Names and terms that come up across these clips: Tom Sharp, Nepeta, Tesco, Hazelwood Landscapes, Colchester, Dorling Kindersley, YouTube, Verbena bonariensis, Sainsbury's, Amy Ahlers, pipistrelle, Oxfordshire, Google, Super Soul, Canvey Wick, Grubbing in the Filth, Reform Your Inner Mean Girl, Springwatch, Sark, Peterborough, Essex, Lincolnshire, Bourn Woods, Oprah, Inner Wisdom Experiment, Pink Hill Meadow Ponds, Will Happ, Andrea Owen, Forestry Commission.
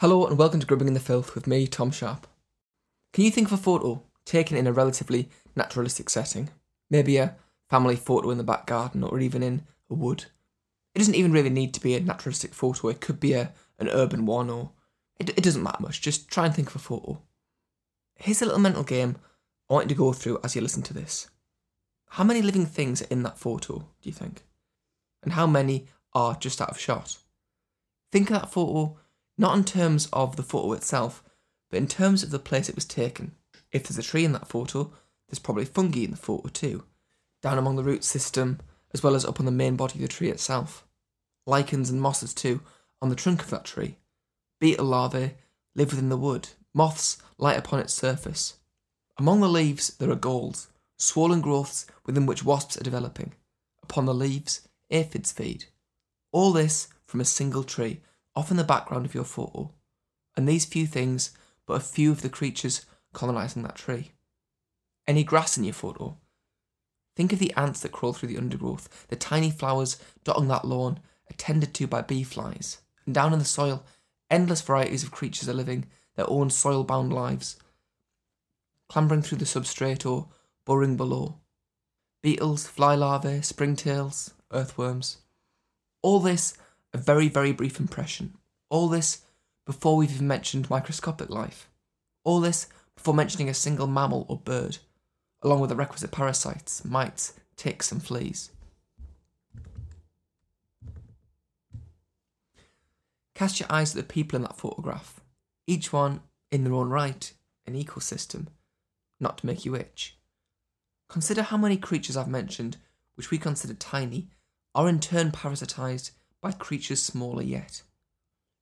Hello and welcome to Grubbing in the Filth with me, Tom Sharp. Can you think of a photo taken in a relatively naturalistic setting? Maybe a family photo in the back garden or even in a wood. It doesn't even really need to be a naturalistic photo, it could be an urban one or... It doesn't matter much, just try and think of a photo. Here's a little mental game I want you to go through as you listen to this. How many living things are in that photo, do you think? And how many are just out of shot? Think of that photo not in terms of the photo itself, but in terms of the place it was taken. If there's a tree in that photo, there's probably fungi in the photo too, down among the root system, as well as up on the main body of the tree itself. Lichens and mosses too, on the trunk of that tree. Beetle larvae live within the wood. Moths light upon its surface. Among the leaves, there are galls, swollen growths within which wasps are developing. Upon the leaves, aphids feed. All this from a single tree, often the background of your photo, and these few things but a few of the creatures colonising that tree. Any grass in your photo? Think of the ants that crawl through the undergrowth, the tiny flowers dotting that lawn, attended to by bee flies, and down in the soil, endless varieties of creatures are living their own soil-bound lives, clambering through the substrate or burrowing below. Beetles, fly larvae, springtails, earthworms. All this a very, very brief impression. All this before we've even mentioned microscopic life. All this before mentioning a single mammal or bird, along with the requisite parasites, mites, ticks and fleas. Cast your eyes at the people in that photograph, each one in their own right, an ecosystem, not to make you itch. Consider how many creatures I've mentioned, which we consider tiny, are in turn parasitised by creatures smaller yet.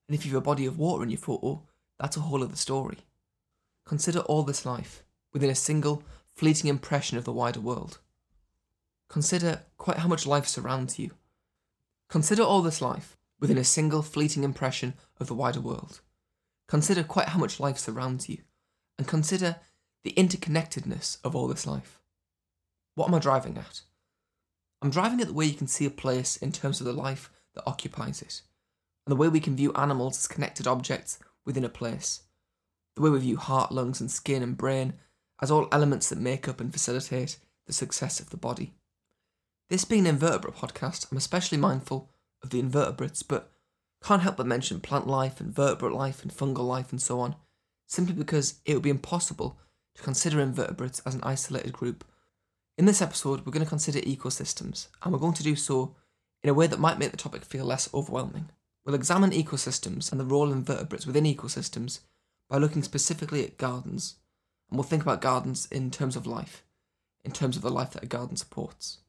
And if you've a body of water in your photo, that's a whole other story. Consider all this life within a single fleeting impression of the wider world. Consider quite how much life surrounds you. Consider all this life within a single fleeting impression of the wider world. Consider quite how much life surrounds you, and consider the interconnectedness of all this life. What am I driving at? I'm driving at the way you can see a place in terms of the life that occupies it, and the way we can view animals as connected objects within a place, the way we view heart, lungs and skin and brain as all elements that make up and facilitate the success of the body. This being an invertebrate podcast, I'm especially mindful of the invertebrates, but can't help but mention plant life and vertebrate life and fungal life and so on, simply because it would be impossible to consider invertebrates as an isolated group. In this episode, we're going to consider ecosystems, and we're going to do so in a way that might make the topic feel less overwhelming. We'll examine ecosystems and the role of invertebrates within ecosystems by looking specifically at gardens, and we'll think about gardens in terms of life, in terms of the life that a garden supports.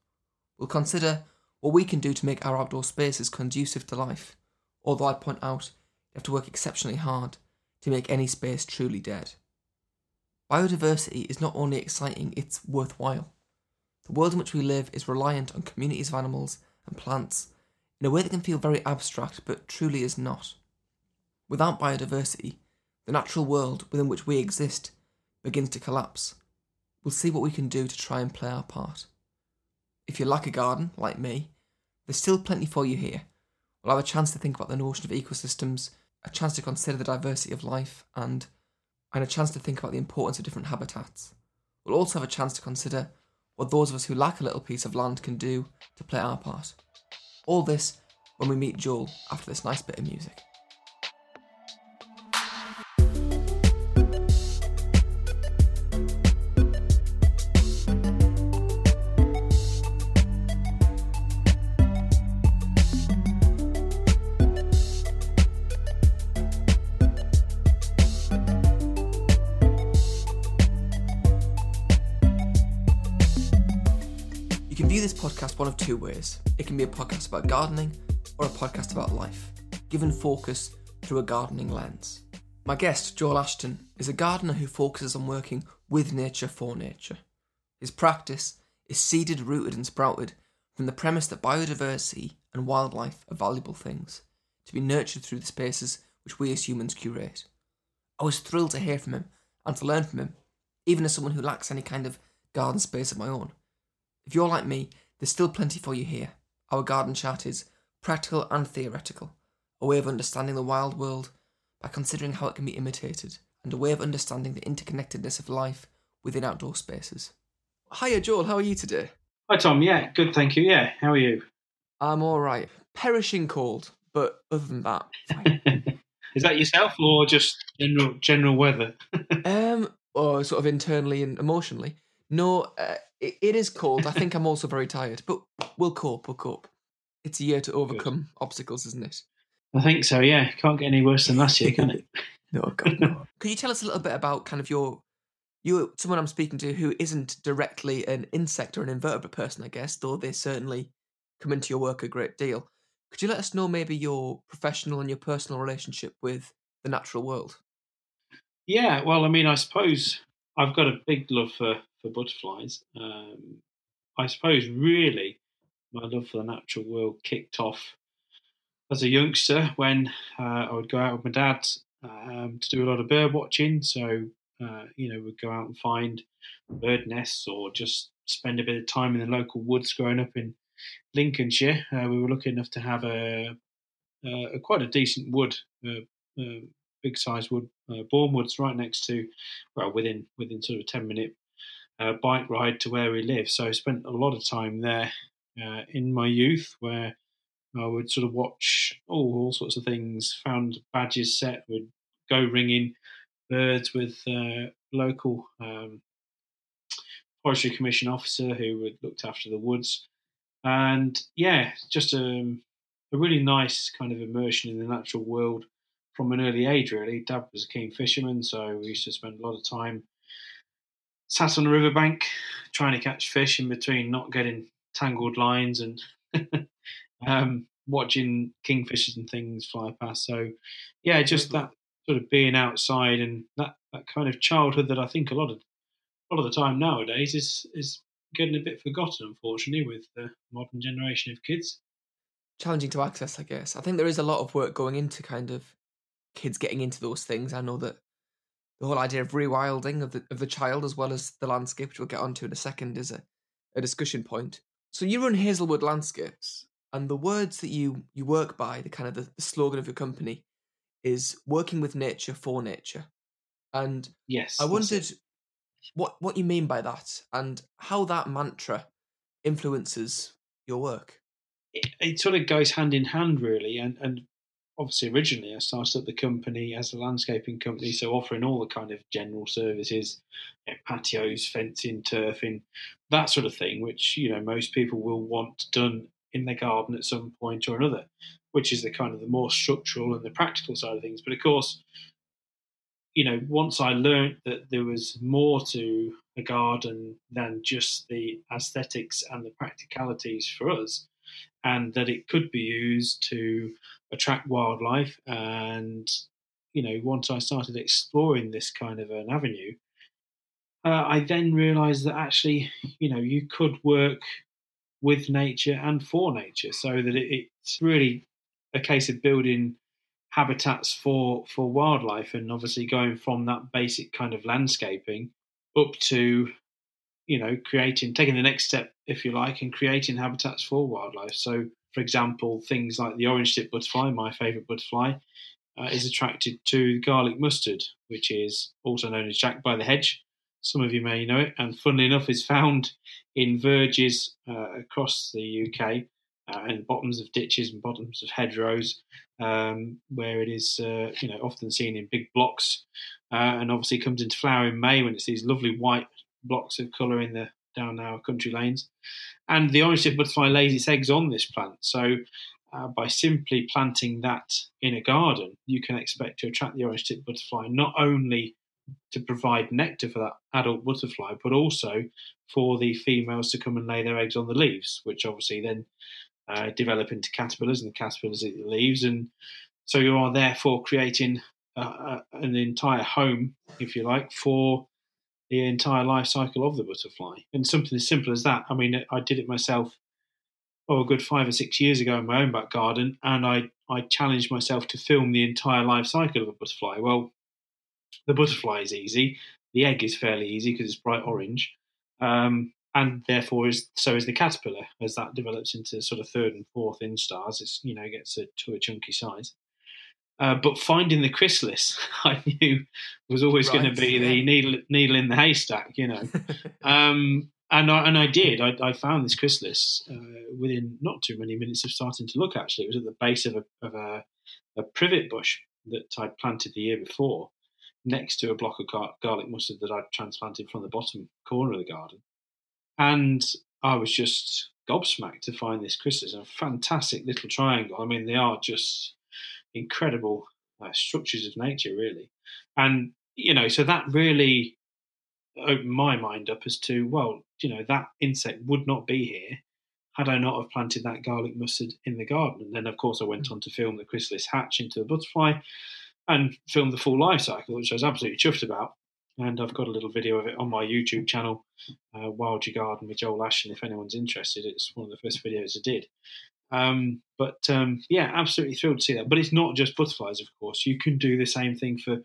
We'll consider what we can do to make our outdoor spaces conducive to life, although I'd point out you have to work exceptionally hard to make any space truly dead. Biodiversity is not only exciting, it's worthwhile. The world in which we live is reliant on communities of animals and plants in a way that can feel very abstract but truly is not. Without biodiversity, the natural world within which we exist begins to collapse. We'll see what we can do to try and play our part. If you lack a garden, like me, there's still plenty for you here. We'll have a chance to think about the notion of ecosystems, a chance to consider the diversity of life, and a chance to think about the importance of different habitats. We'll also have a chance to consider what those of us who lack a little piece of land can do to play our part. All this when we meet Joel after this nice bit of music. You can view this podcast one of two ways. It can be a podcast about gardening or a podcast about life, given focus through a gardening lens. My guest, Joel Ashton, is a gardener who focuses on working with nature for nature. His practice is seeded, rooted and sprouted from the premise that biodiversity and wildlife are valuable things to be nurtured through the spaces which we as humans curate. I was thrilled to hear from him and to learn from him, even as someone who lacks any kind of garden space of my own. If you're like me, there's still plenty for you here. Our garden chat is practical and theoretical, a way of understanding the wild world by considering how it can be imitated, and a way of understanding the interconnectedness of life within outdoor spaces. Hiya, Joel, how are you today? Hi, Tom. Yeah, good, thank you. Yeah, how are you? I'm all right. Perishing cold, but other than that, fine. Is that yourself or just general weather? Or sort of internally and emotionally. No, it is cold. I think I'm also very tired, but we'll cope. It's a year to overcome obstacles, isn't it? I think so, yeah. Can't get any worse than last year, can it? No, God, no. Could you tell us a little bit about kind of you're someone I'm speaking to who isn't directly an insect or an invertebrate person, I guess, though they certainly come into your work a great deal. Could you let us know maybe your professional and your personal relationship with the natural world? Yeah, well, I mean, I suppose I've got a big love for butterflies. I suppose really my love for the natural world kicked off as a youngster when I would go out with my dad to do a lot of bird watching. So, we'd go out and find bird nests or just spend a bit of time in the local woods growing up in Lincolnshire. We were lucky enough to have a quite a decent wood, big size wood, Bourn Woods, right next to, well, within sort of a 10-minute bike ride to where we live. So I spent a lot of time there in my youth, where I would sort of watch all sorts of things, found badges set, would go ringing birds with local Forestry Commission officer who would looked after the woods. And yeah, just a really nice kind of immersion in the natural world from an early age, really. Dad was a keen fisherman, so we used to spend a lot of time sat on the riverbank trying to catch fish in between not getting tangled lines and watching kingfishers and things fly past. So yeah, just that sort of being outside and that kind of childhood that I think a lot of the time nowadays is getting a bit forgotten, unfortunately, with the modern generation of kids. Challenging to access, I guess. I think there is a lot of work going into kind of kids getting into those things. I know that the whole idea of rewilding of the child as well as the landscape, which we'll get onto in a second, is a discussion point. So you run Hazelwood Landscapes, and the words that you work by, the kind of the slogan of your company, is working with nature for nature. And yes, I wondered what you mean by that and how that mantra influences your work. It sort of goes hand in hand, really. And obviously, originally, I started up the company as a landscaping company, so offering all the kind of general services, patios, fencing, turfing, that sort of thing, which, most people will want done in their garden at some point or another, which is the kind of the more structural and the practical side of things. But of course, once I learned that there was more to a garden than just the aesthetics and the practicalities for us, and that it could be used to attract wildlife. And, once I started exploring this kind of an avenue, I then realised that actually, you could work with nature and for nature, so that it's really a case of building habitats for wildlife, and obviously going from that basic kind of landscaping up to, taking the next step, if you like, and creating habitats for wildlife. So, for example, things like the orange-tipped butterfly, my favourite butterfly, is attracted to garlic mustard, which is also known as Jack by the Hedge. Some of you may know it, and funnily enough is found in verges across the UK and bottoms of ditches and bottoms of hedgerows, where it is often seen in big blocks, and obviously comes into flower in May when it's these lovely white blocks of colour in the down our country lanes. And the orange-tipped butterfly lays its eggs on this plant, so by simply planting that in a garden, you can expect to attract the orange-tipped butterfly not only to provide nectar for that adult butterfly, but also for the females to come and lay their eggs on the leaves, which obviously then develop into caterpillars, and the caterpillars eat the leaves. And so you are therefore creating an entire home, if you like, for the entire life cycle of the butterfly. And something as simple as that. I mean, I did it myself a good 5 or 6 years ago in my own back garden, and I challenged myself to film the entire life cycle of a butterfly. Well, the butterfly is easy. The egg is fairly easy because it's bright orange, and therefore so is the caterpillar. As that develops into sort of third and fourth instars, it gets to a chunky size. But finding the chrysalis, I knew, was always going to be the needle in the haystack, you know. And I did. I found this chrysalis within not too many minutes of starting to look. Actually, it was at the base of a privet bush that I'd planted the year before, next to a block of garlic mustard that I'd transplanted from the bottom corner of the garden. And I was just gobsmacked to find this chrysalis, a fantastic little triangle. I mean, they are just incredible structures of nature, really. And, you know, so that really opened my mind up as to, well, you know, that insect would not be here had I not have planted that garlic mustard in the garden. And then, of course, I went on to film the chrysalis hatch into a butterfly and filmed the full life cycle, which I was absolutely chuffed about. And I've got a little video of it on my YouTube channel, Wild Your Garden with Joel Ashton, if anyone's interested. It's one of the first videos I did. Yeah, absolutely thrilled to see that. But it's not just butterflies, of course. You can do the same thing for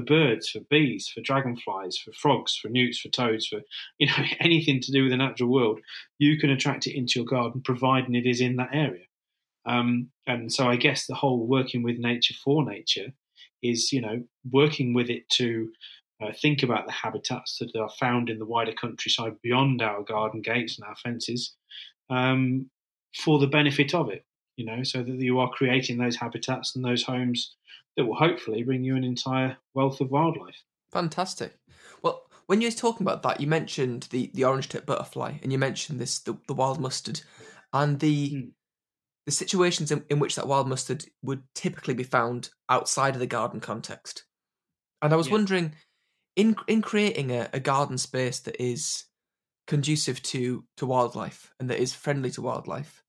birds, for bees, for dragonflies, for frogs, for newts, for toads, for, you know, anything to do with the natural world. You can attract it into your garden, providing it is in that area. And so I guess the whole working with nature for nature is, you know, working with it to think about the habitats that are found in the wider countryside beyond our garden gates and our fences, for the benefit of it, you know, so that you are creating those habitats and those homes that will hopefully bring you an entire wealth of wildlife. Fantastic. Well, when you were talking about that, you mentioned the orange-tipped butterfly, and you mentioned this the wild mustard, and the situations in which that wild mustard would typically be found outside of the garden context. And I was wondering, in creating a garden space that is conducive to wildlife and that is friendly to wildlife,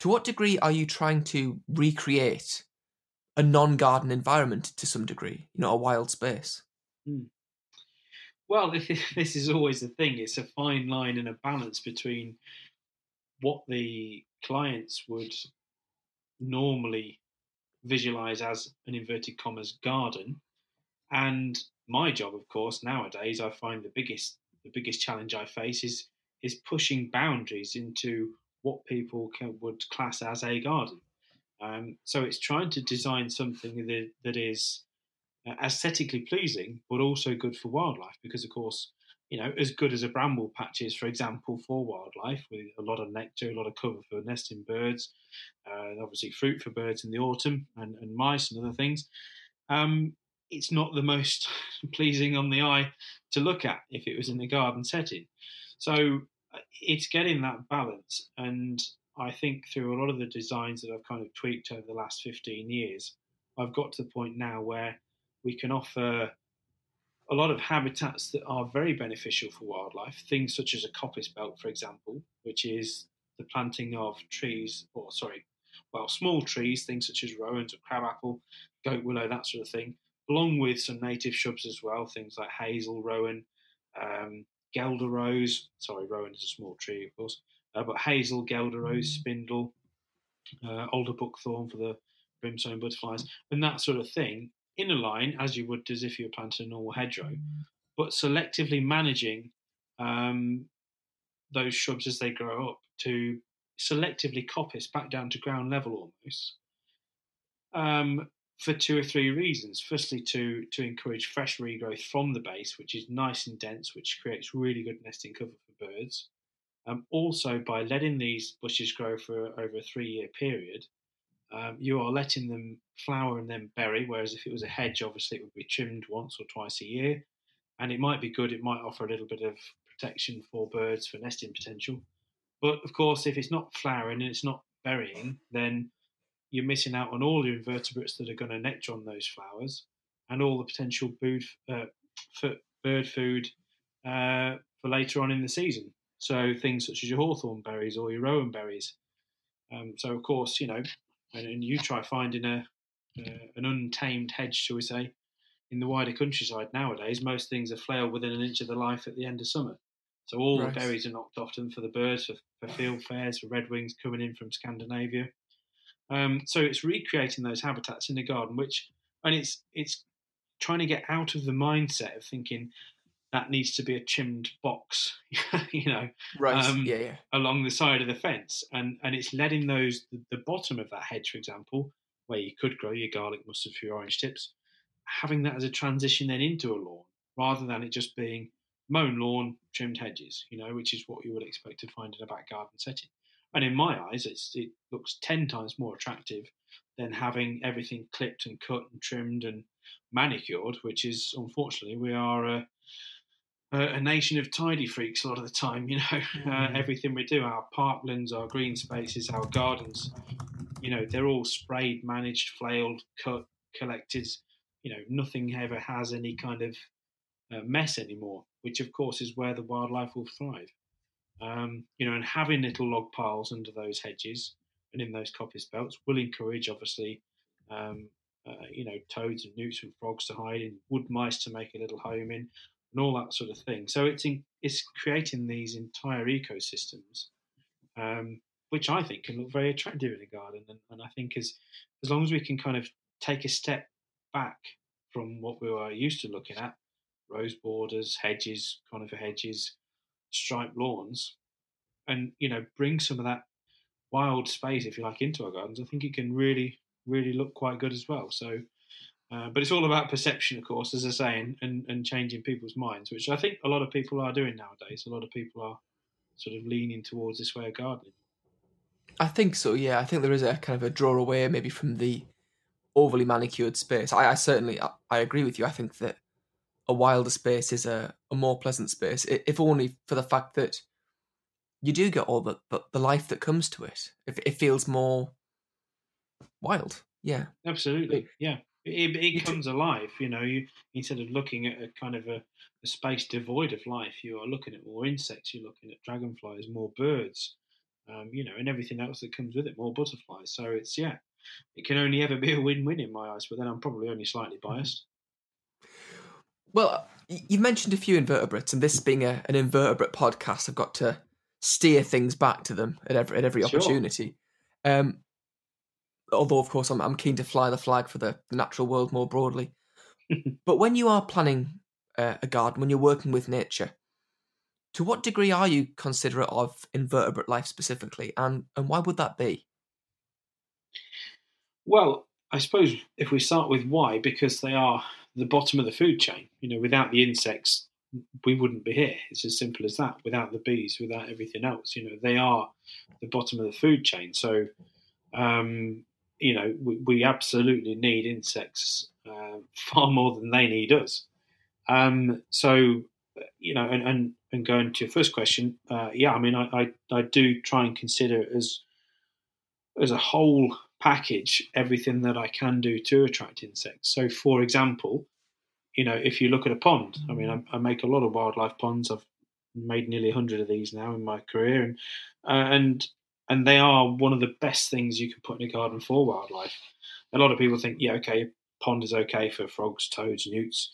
to what degree are you trying to recreate a non-garden environment to some degree, you know, a wild space? Well, this is always the thing. It's a fine line and a balance between what the clients would normally visualise as an inverted commas garden and my job, of course. Nowadays, I find the biggest challenge I face is pushing boundaries into what people would class as a garden. So it's trying to design something that is aesthetically pleasing, but also good for wildlife. Because, of course, you know, as good as a bramble patch is, for example, for wildlife, with a lot of nectar, a lot of cover for nesting birds, and obviously fruit for birds in the autumn, and mice and other things, it's not the most pleasing on the eye to look at if it was in a garden setting. So it's getting that balance. And I think through a lot of the designs that I've kind of tweaked over the last 15 years, I've got to the point now where we can offer a lot of habitats that are very beneficial for wildlife, things such as a coppice belt, for example, which is the planting of small trees, things such as rowans or crabapple, goat willow, that sort of thing, along with some native shrubs as well, things like hazel, rowan, guelder rose. Sorry, rowan is a small tree, of course, but hazel, guelder rose, spindle, alder buckthorn for the brimstone butterflies, and that sort of thing, in a line, as you would as if you were planting a normal hedgerow, but selectively managing those shrubs as they grow up to selectively coppice back down to ground level almost, for two or three reasons. Firstly, to encourage fresh regrowth from the base, which is nice and dense, which creates really good nesting cover for birds. Also, by letting these bushes grow for over a 3-year period, you are letting them flower and then berry, whereas if it was a hedge, obviously it would be trimmed once or twice a year. And it might be good, it might offer a little bit of protection for birds for nesting potential. But of course, if it's not flowering and it's not berrying, then you're missing out on all your invertebrates that are going to nectar on those flowers and all the potential bird food for later on in the season. So things such as your hawthorn berries or your rowan berries. So, of course, you know, and you try finding an untamed hedge, shall we say, in the wider countryside nowadays. Most things are flailed within an inch of the life at the end of summer. So all the berries are knocked off them for the birds, for field fares, for redwings coming in from Scandinavia. So it's recreating those habitats in the garden, it's trying to get out of the mindset of thinking that needs to be a trimmed box, you know, along the side of the fence, and it's letting the bottom of that hedge, for example, where you could grow your garlic, mustard for your orange tips, having that as a transition then into a lawn, rather than it just being mown lawn, trimmed hedges, you know, which is what you would expect to find in a back garden setting. And in my eyes, it looks 10 times more attractive than having everything clipped and cut and trimmed and manicured, which is, unfortunately, we are a nation of tidy freaks a lot of the time, you know. Everything we do, our parklands, our green spaces, our gardens, you know, they're all sprayed, managed, flailed, cut, collected. You know, nothing ever has any kind of mess anymore, which, of course, is where the wildlife will thrive. You know, and having little log piles under those hedges and in those coppice belts will encourage, obviously, you know, toads and newts and frogs to hide in, wood mice to make a little home in, and all that sort of thing. So it's creating these entire ecosystems, which I think can look very attractive in a garden. And I think as long as we can kind of take a step back from what we were used to looking at, rose borders, hedges, conifer hedges, striped lawns, and, you know, bring some of that wild space, if you like, into our gardens, I think it can really, really look quite good as well. So, but it's all about perception, of course, as I say, and changing people's minds, which I think a lot of people are doing nowadays. A lot of people are sort of leaning towards this way of gardening. I think so, yeah. I think there is a kind of a draw away maybe from the overly manicured space. I certainly agree with you. I think that a wilder space is a more pleasant space, if only for the fact that you do get all the life that comes to it. It feels more wild. Yeah, absolutely. Yeah, it comes alive. You know, you instead of looking at a kind of a space devoid of life, you are looking at more insects. You're looking at dragonflies, more birds. You know, and everything else that comes with it, more butterflies. So it's it can only ever be a win-win in my eyes. But then I'm probably only slightly biased. Well, you've mentioned a few invertebrates, and this being an invertebrate podcast, I've got to steer things back to them at every opportunity. Sure. Although, of course, I'm keen to fly the flag for the natural world more broadly. But when you are planning a garden, when you're working with nature, to what degree are you considerate of invertebrate life specifically, and why would that be? Well, I suppose if we start with why, because they are the bottom of the food chain. You know, without the insects, we wouldn't be here. It's as simple as that. Without the bees, without everything else, you know, they are the bottom of the food chain. So, you know, we absolutely need insects far more than they need us. So, you know, and going to your first question, yeah, I mean, I do try and consider as a whole package everything that I can do to attract insects. So, for example, you know, if you look at a pond, I mean, I make a lot of wildlife ponds. I've made nearly 100 of these now in my career, and they are one of the best things you can put in a garden for wildlife. A lot of people think, yeah, okay, pond is okay for frogs, toads, newts,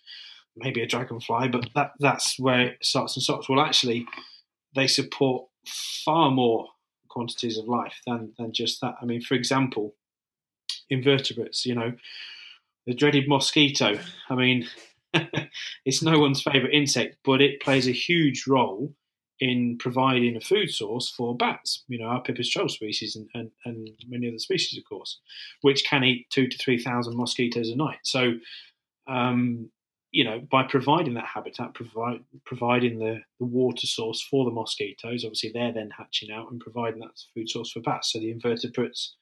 maybe a dragonfly, but that's where it starts and stops. Well, actually, they support far more quantities of life than just that. I mean, for example, invertebrates, you know, the dreaded mosquito. I mean, it's no one's favourite insect, but it plays a huge role in providing a food source for bats, you know, our pipistrelle species and many other species, of course, which can eat 2,000 to 3,000 mosquitoes a night. So, you know, by providing that habitat, providing the water source for the mosquitoes, obviously they're then hatching out and providing that food source for bats. So the invertebrates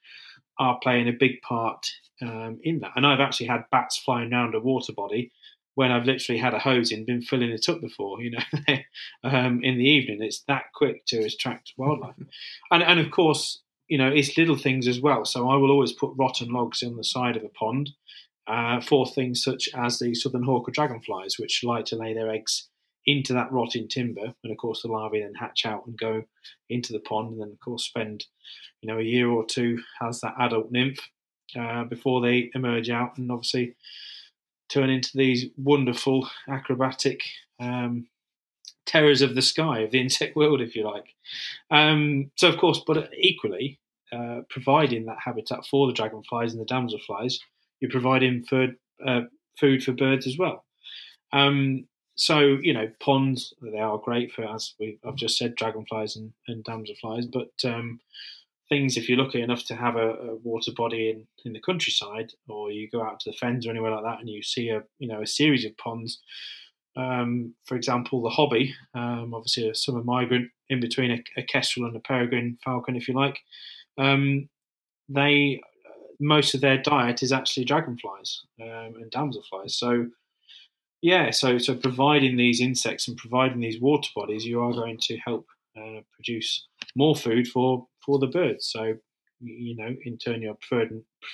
are playing a big part in that. And I've actually had bats flying around a water body when I've literally had a hose and been filling it up before, you know, in the evening. It's that quick to attract wildlife. And of course, you know, it's little things as well. So I will always put rotten logs on the side of a pond for things such as the southern hawker dragonflies, which like to lay their eggs into that rotting timber, and of course the larvae then hatch out and go into the pond, and then of course spend, you know, a year or two as that adult nymph before they emerge out and obviously turn into these wonderful acrobatic terrors of the sky, of the insect world, if you like. So of course, but equally providing that habitat for the dragonflies and the damselflies, you're providing food for birds as well. So, you know, ponds, they are great for, as I've just said, dragonflies and damselflies, but things, if you're lucky enough to have a water body in the countryside, or you go out to the fens or anywhere like that and you see a series of ponds. For example, the Hobby, obviously a summer migrant, in between a kestrel and a peregrine falcon, if you like. They most of their diet is actually dragonflies and damselflies. So providing these insects and providing these water bodies, you are going to help produce more food for the birds. So, in turn, you're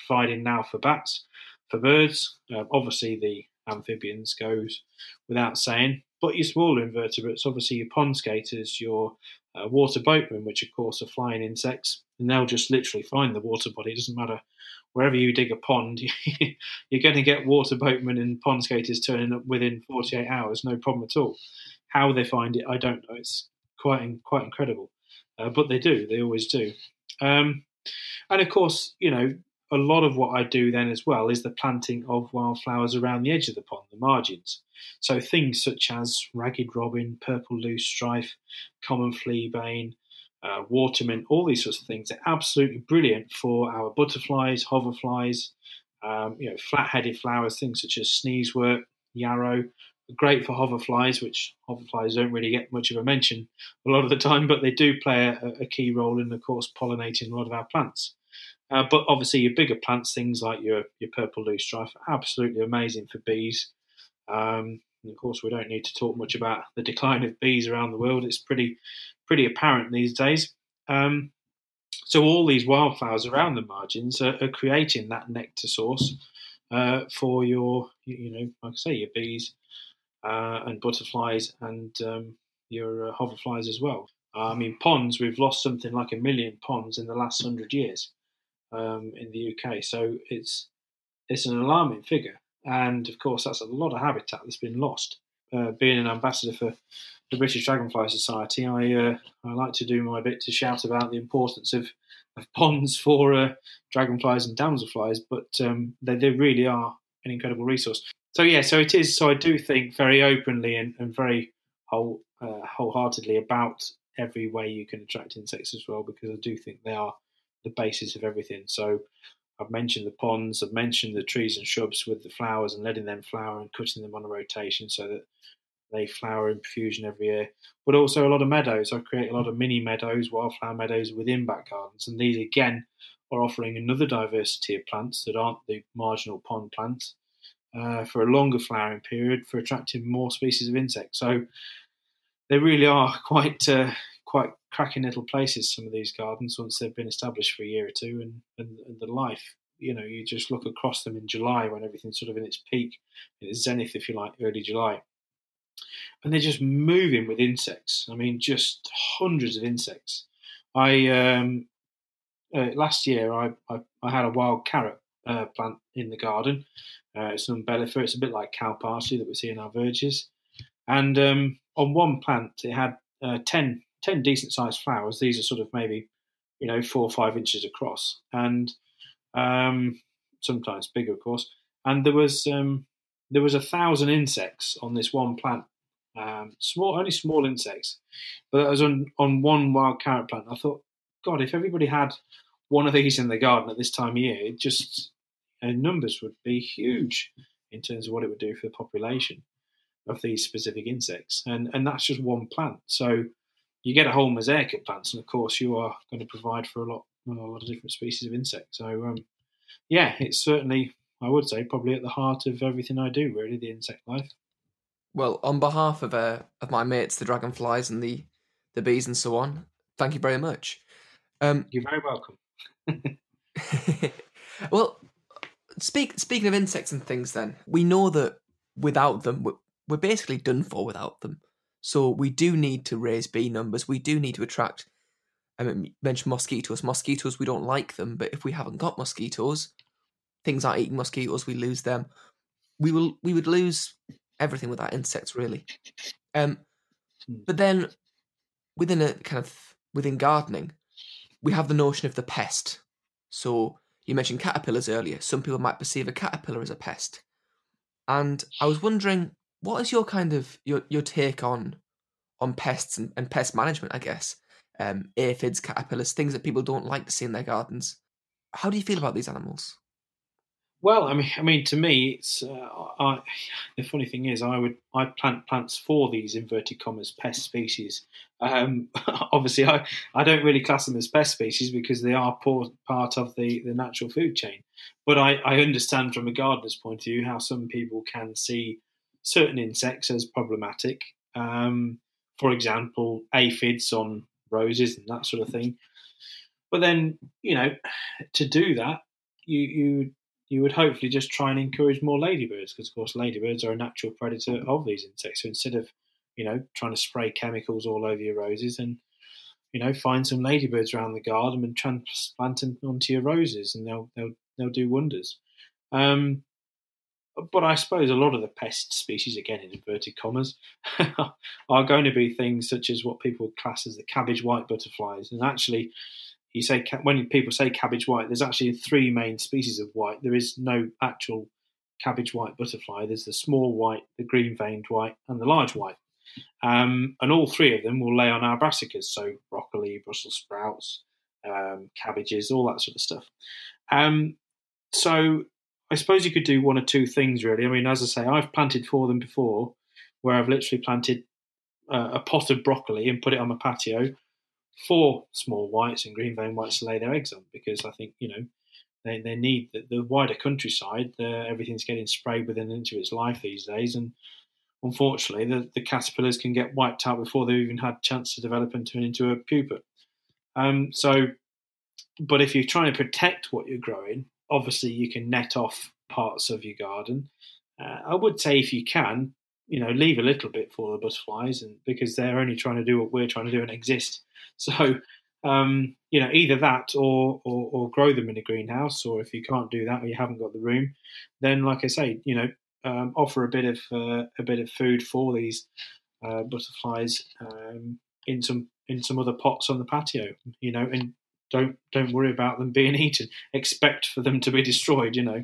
providing now for bats, for birds. Obviously, the amphibians goes without saying. But your smaller invertebrates, obviously your pond skaters, your water boatmen, which, of course, are flying insects, and they'll just literally find the water body. It doesn't matter. Wherever you dig a pond, you're going to get water boatmen and pond skaters turning up within 48 hours, no problem at all. How they find it, I don't know. It's quite incredible. But they do. They always do. And, of course, a lot of what I do then as well is the planting of wildflowers around the edge of the pond, the margins. So things such as ragged robin, purple loosestrife, common fleabane, watermint, all these sorts of things are absolutely brilliant for our butterflies, hoverflies, flat-headed flowers, things such as sneezewort, yarrow. Great for hoverflies, which hoverflies don't really get much of a mention a lot of the time, but they do play a key role in, of course, pollinating a lot of our plants. But obviously your bigger plants, things like your purple loosestrife, are absolutely amazing for bees. And of course, we don't need to talk much about the decline of bees around the world. It's pretty apparent these days. So all these wildflowers around the margins are creating that nectar source for your, like I say, your bees and butterflies and your hoverflies as well. I mean, ponds, we've lost something like 1 million ponds in the last 100 years. In the UK, so it's an alarming figure, and of course that's a lot of habitat that's been lost. Being an ambassador for the British Dragonfly Society, I like to do my bit to shout about the importance of ponds for dragonflies and damselflies, but they really are an incredible resource. So I do think very openly and very wholeheartedly about every way you can attract insects as well, because I do think they are the basis of everything. So I've mentioned the ponds, I've mentioned the trees and shrubs with the flowers and letting them flower and cutting them on a rotation so that they flower in profusion every year, but also a lot of meadows. I create a lot of mini meadows, wildflower meadows within back gardens, and these again are offering another diversity of plants that aren't the marginal pond plants for a longer flowering period for attracting more species of insects. So they really are quite cracking little places, some of these gardens, once they've been established for a year or two, and the life, you just look across them in July when everything's sort of in its peak, in its zenith, if you like, early July. And they're just moving with insects. I mean, just hundreds of insects. Last year, I had a wild carrot plant in the garden. It's an umbellifer. It's a bit like cow parsley that we see in our verges. And on one plant, it had 10 decent-sized flowers. These are sort of maybe, 4 or 5 inches across, and sometimes bigger, of course. And there was 1,000 insects on this one plant, only small insects. But that was on one wild carrot plant. I thought, God, if everybody had one of these in the garden at this time of year, it just numbers would be huge in terms of what it would do for the population of these specific insects. And that's just one plant. So you get a whole mosaic of plants, and of course you are going to provide for a lot of different species of insects. So, it's certainly, I would say, probably at the heart of everything I do, really, the insect life. Well, on behalf of my mates, the dragonflies and the bees and so on, thank you very much. You're very welcome. Well, speaking of insects and things then, we know that without them, we're basically done for without them. So we do need to raise bee numbers. We do need to attract, I mean, you mentioned mosquitoes. Mosquitoes, we don't like them, but if we haven't got mosquitoes, things aren't eating mosquitoes, we lose them. We would lose everything without insects, really. But then within gardening, we have the notion of the pest. So you mentioned caterpillars earlier. Some people might perceive a caterpillar as a pest. And I was wondering, what is your take on pests and pest management, I guess? aphids, caterpillars, things that people don't like to see in their gardens. How do you feel about these animals? Well, I mean, to me, it's the funny thing is, I plant plants for these inverted commas pest species. Obviously, I don't really class them as pest species because they are part of the natural food chain. But I understand from a gardener's point of view how some people can see certain insects as problematic. For example, aphids on roses and that sort of thing. But then, you know, to do that, you would hopefully just try and encourage more ladybirds, because of course ladybirds are a natural predator of these insects. So instead of, you know, trying to spray chemicals all over your roses, and, you know, find some ladybirds around the garden and transplant them onto your roses, and they'll do wonders. But I suppose a lot of the pest species, again in inverted commas, are going to be things such as what people class as the cabbage white butterflies. And actually, you say when people say cabbage white, there's actually three main species of white. There is no actual cabbage white butterfly. There's the small white, the green-veined white, and the large white. And all three of them will lay on our brassicas, so broccoli, Brussels sprouts, cabbages, all that sort of stuff. So I suppose you could do one or two things, really. I mean, as I say, I've planted for them before, where I've literally planted a pot of broccoli and put it on my patio for small whites and green-veined whites to lay their eggs on, because I think, you know, they need the wider countryside. Everything's getting sprayed within into its life these days, and unfortunately the caterpillars can get wiped out before they've even had a chance to develop and turn into a pupa. But if you're trying to protect what you're growing, obviously you can net off parts of your garden. I would say if you can, you know, leave a little bit for the butterflies, and because they're only trying to do what we're trying to do and exist. So, you know, either that or grow them in a greenhouse, or if you can't do that or you haven't got the room, then like I say, you know, offer a bit of food for these butterflies in some other pots on the patio, you know, and don't worry about them being eaten. Expect for them to be destroyed, you know.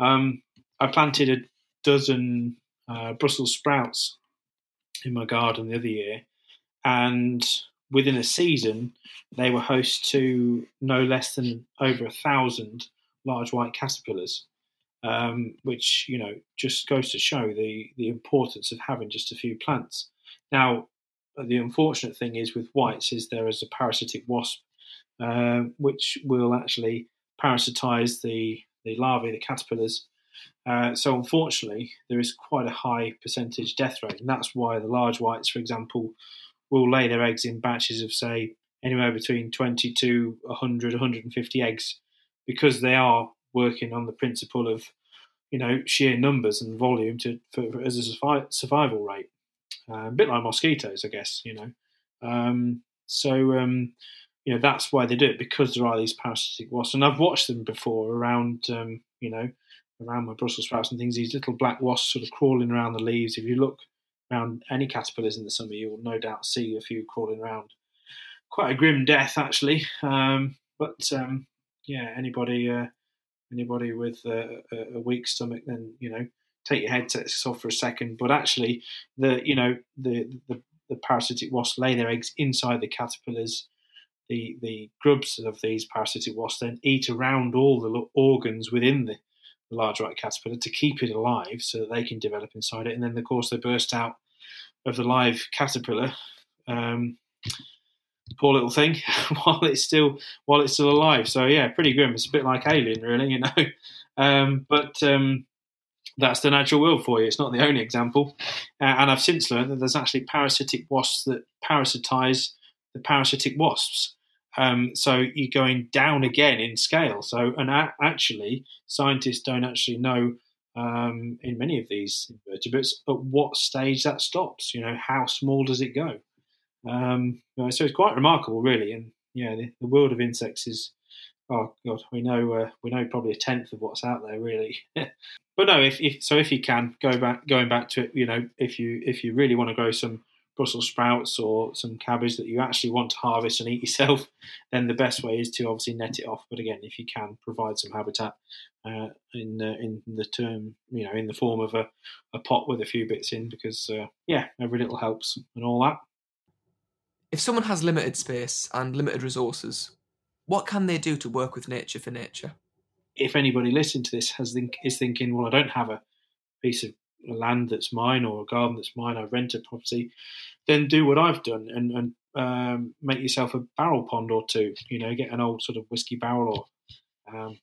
I planted a dozen Brussels sprouts in my garden the other year, and within a season they were host to no less than over 1,000 large white caterpillars, which, you know, just goes to show the importance of having just a few plants. Now, the unfortunate thing is with whites is there is a parasitic wasp which will actually parasitize the larvae, the caterpillars. So unfortunately, there is quite a high percentage death rate, and that's why the large whites, for example, will lay their eggs in batches of, say, anywhere between 20 to 100, 150 eggs, because they are working on the principle of, you know, sheer numbers and volume for as a survival rate. A bit like mosquitoes, I guess, you know. You know, that's why they do it, because there are these parasitic wasps. And I've watched them before around, you know, around my Brussels sprouts and things, these little black wasps sort of crawling around the leaves. If you look around any caterpillars in the summer, you'll no doubt see a few crawling around. Quite a grim death, actually. Yeah, anybody with a weak stomach, then, you know, take your headsets off for a second. But actually, the parasitic wasps lay their eggs inside the caterpillars. The grubs of these parasitic wasps then eat around all the organs within the large white caterpillar to keep it alive so that they can develop inside it. And then, of course, they burst out of the live caterpillar, poor little thing, while it's still alive. So, yeah, pretty grim. It's a bit like Alien, really, you know. That's the natural world for you. It's not the only example. And I've since learned that there's actually parasitic wasps that parasitize the parasitic wasps. So you're going down again in scale. So, and actually, scientists don't actually know in many of these invertebrates at what stage that stops. You know, how small does it go? So it's quite remarkable, really. And yeah, the world of insects is, oh God, we know probably 1/10 of what's out there, really. But no, if you can going back to it, you know, if you really want to grow some Brussels sprouts or some cabbage that you actually want to harvest and eat yourself, then the best way is to obviously net it off. But again, if you can, provide some habitat in the form of a pot with a few bits in, because every little helps and all that. If someone has limited space and limited resources, what can they do to work with nature for nature? If anybody listening to this is thinking, well, I don't have a piece of land that's mine or a garden that's mine, I rent a property, then do what I've done and make yourself a barrel pond or two, you know, get an old sort of whiskey barrel or,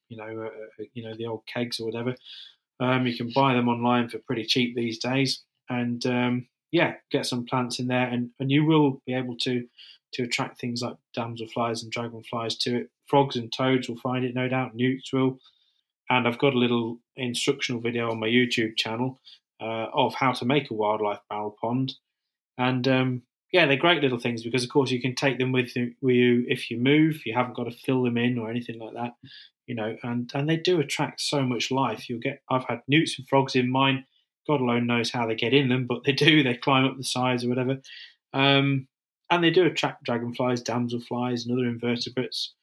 the old kegs or whatever. You can buy them online for pretty cheap these days and, get some plants in there and you will be able to attract things like damselflies and dragonflies to it. Frogs and toads will find it, no doubt, newts will. And I've got a little instructional video on my YouTube channel of how to make a wildlife barrel pond. And, they're great little things because, of course, you can take them with you if you move. You haven't got to fill them in or anything like that, you know, and they do attract so much life. I've had newts and frogs in mine. God alone knows how they get in them, but they do. They climb up the sides or whatever. And they do attract dragonflies, damselflies, and other invertebrates,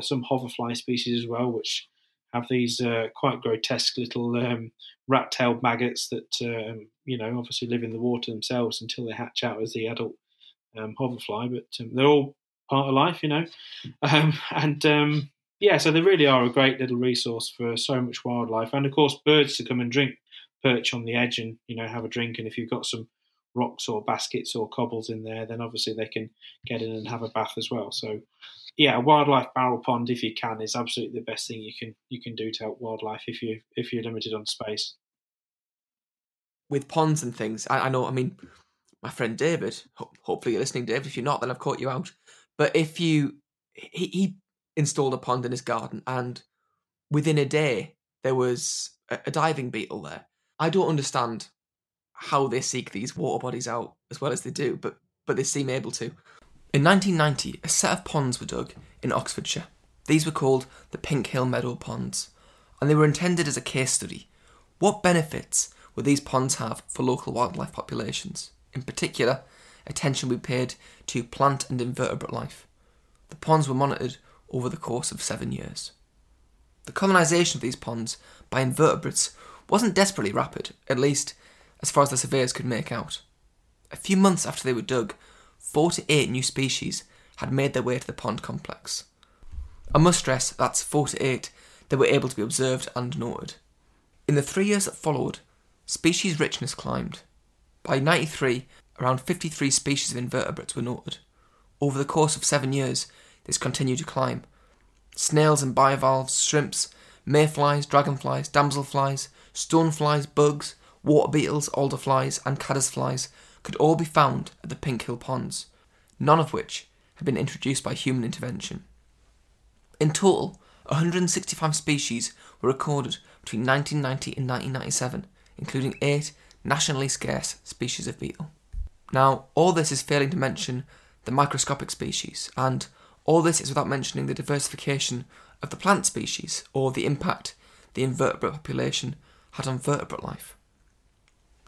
some hoverfly species as well, which have these quite grotesque little rat-tailed maggots that, obviously live in the water themselves until they hatch out as the adult hoverfly. But they're all part of life, you know. So they really are a great little resource for so much wildlife. And, of course, birds to come and drink. Perch on the edge and, you know, have a drink, and if you've got some rocks or baskets or cobbles in there, then obviously they can get in and have a bath as well. So a wildlife barrel pond, if you can, is absolutely the best thing you can do to help wildlife if you're limited on space. With ponds and things, I know, I mean, my friend David, hopefully you're listening, David. If you're not, then I've caught you out. But if he installed a pond in his garden, and within a day there was a diving beetle there. I don't understand how they seek these water bodies out as well as they do, but they seem able to. In 1990, a set of ponds were dug in Oxfordshire. These were called the Pink Hill Meadow Ponds, and they were intended as a case study. What benefits would these ponds have for local wildlife populations? In particular, attention would be paid to plant and invertebrate life. The ponds were monitored over the course of 7 years. The colonisation of these ponds by invertebrates wasn't desperately rapid, at least as far as the surveyors could make out. A few months after they were dug, 4 to 8 new species had made their way to the pond complex. I must stress that's 4 to 8 that were able to be observed and noted. In the 3 years that followed, species richness climbed. By 1993, around 53 species of invertebrates were noted. Over the course of 7 years, this continued to climb. Snails and bivalves, shrimps, mayflies, dragonflies, damselflies, stoneflies, bugs, water beetles, alderflies and caddisflies could all be found at the Pink Hill ponds, none of which had been introduced by human intervention. In total, 165 species were recorded between 1990 and 1997, including 8 nationally scarce species of beetle. Now, all this is failing to mention the microscopic species, and all this is without mentioning the diversification of the plant species or the impact the invertebrate population had on vertebrate life.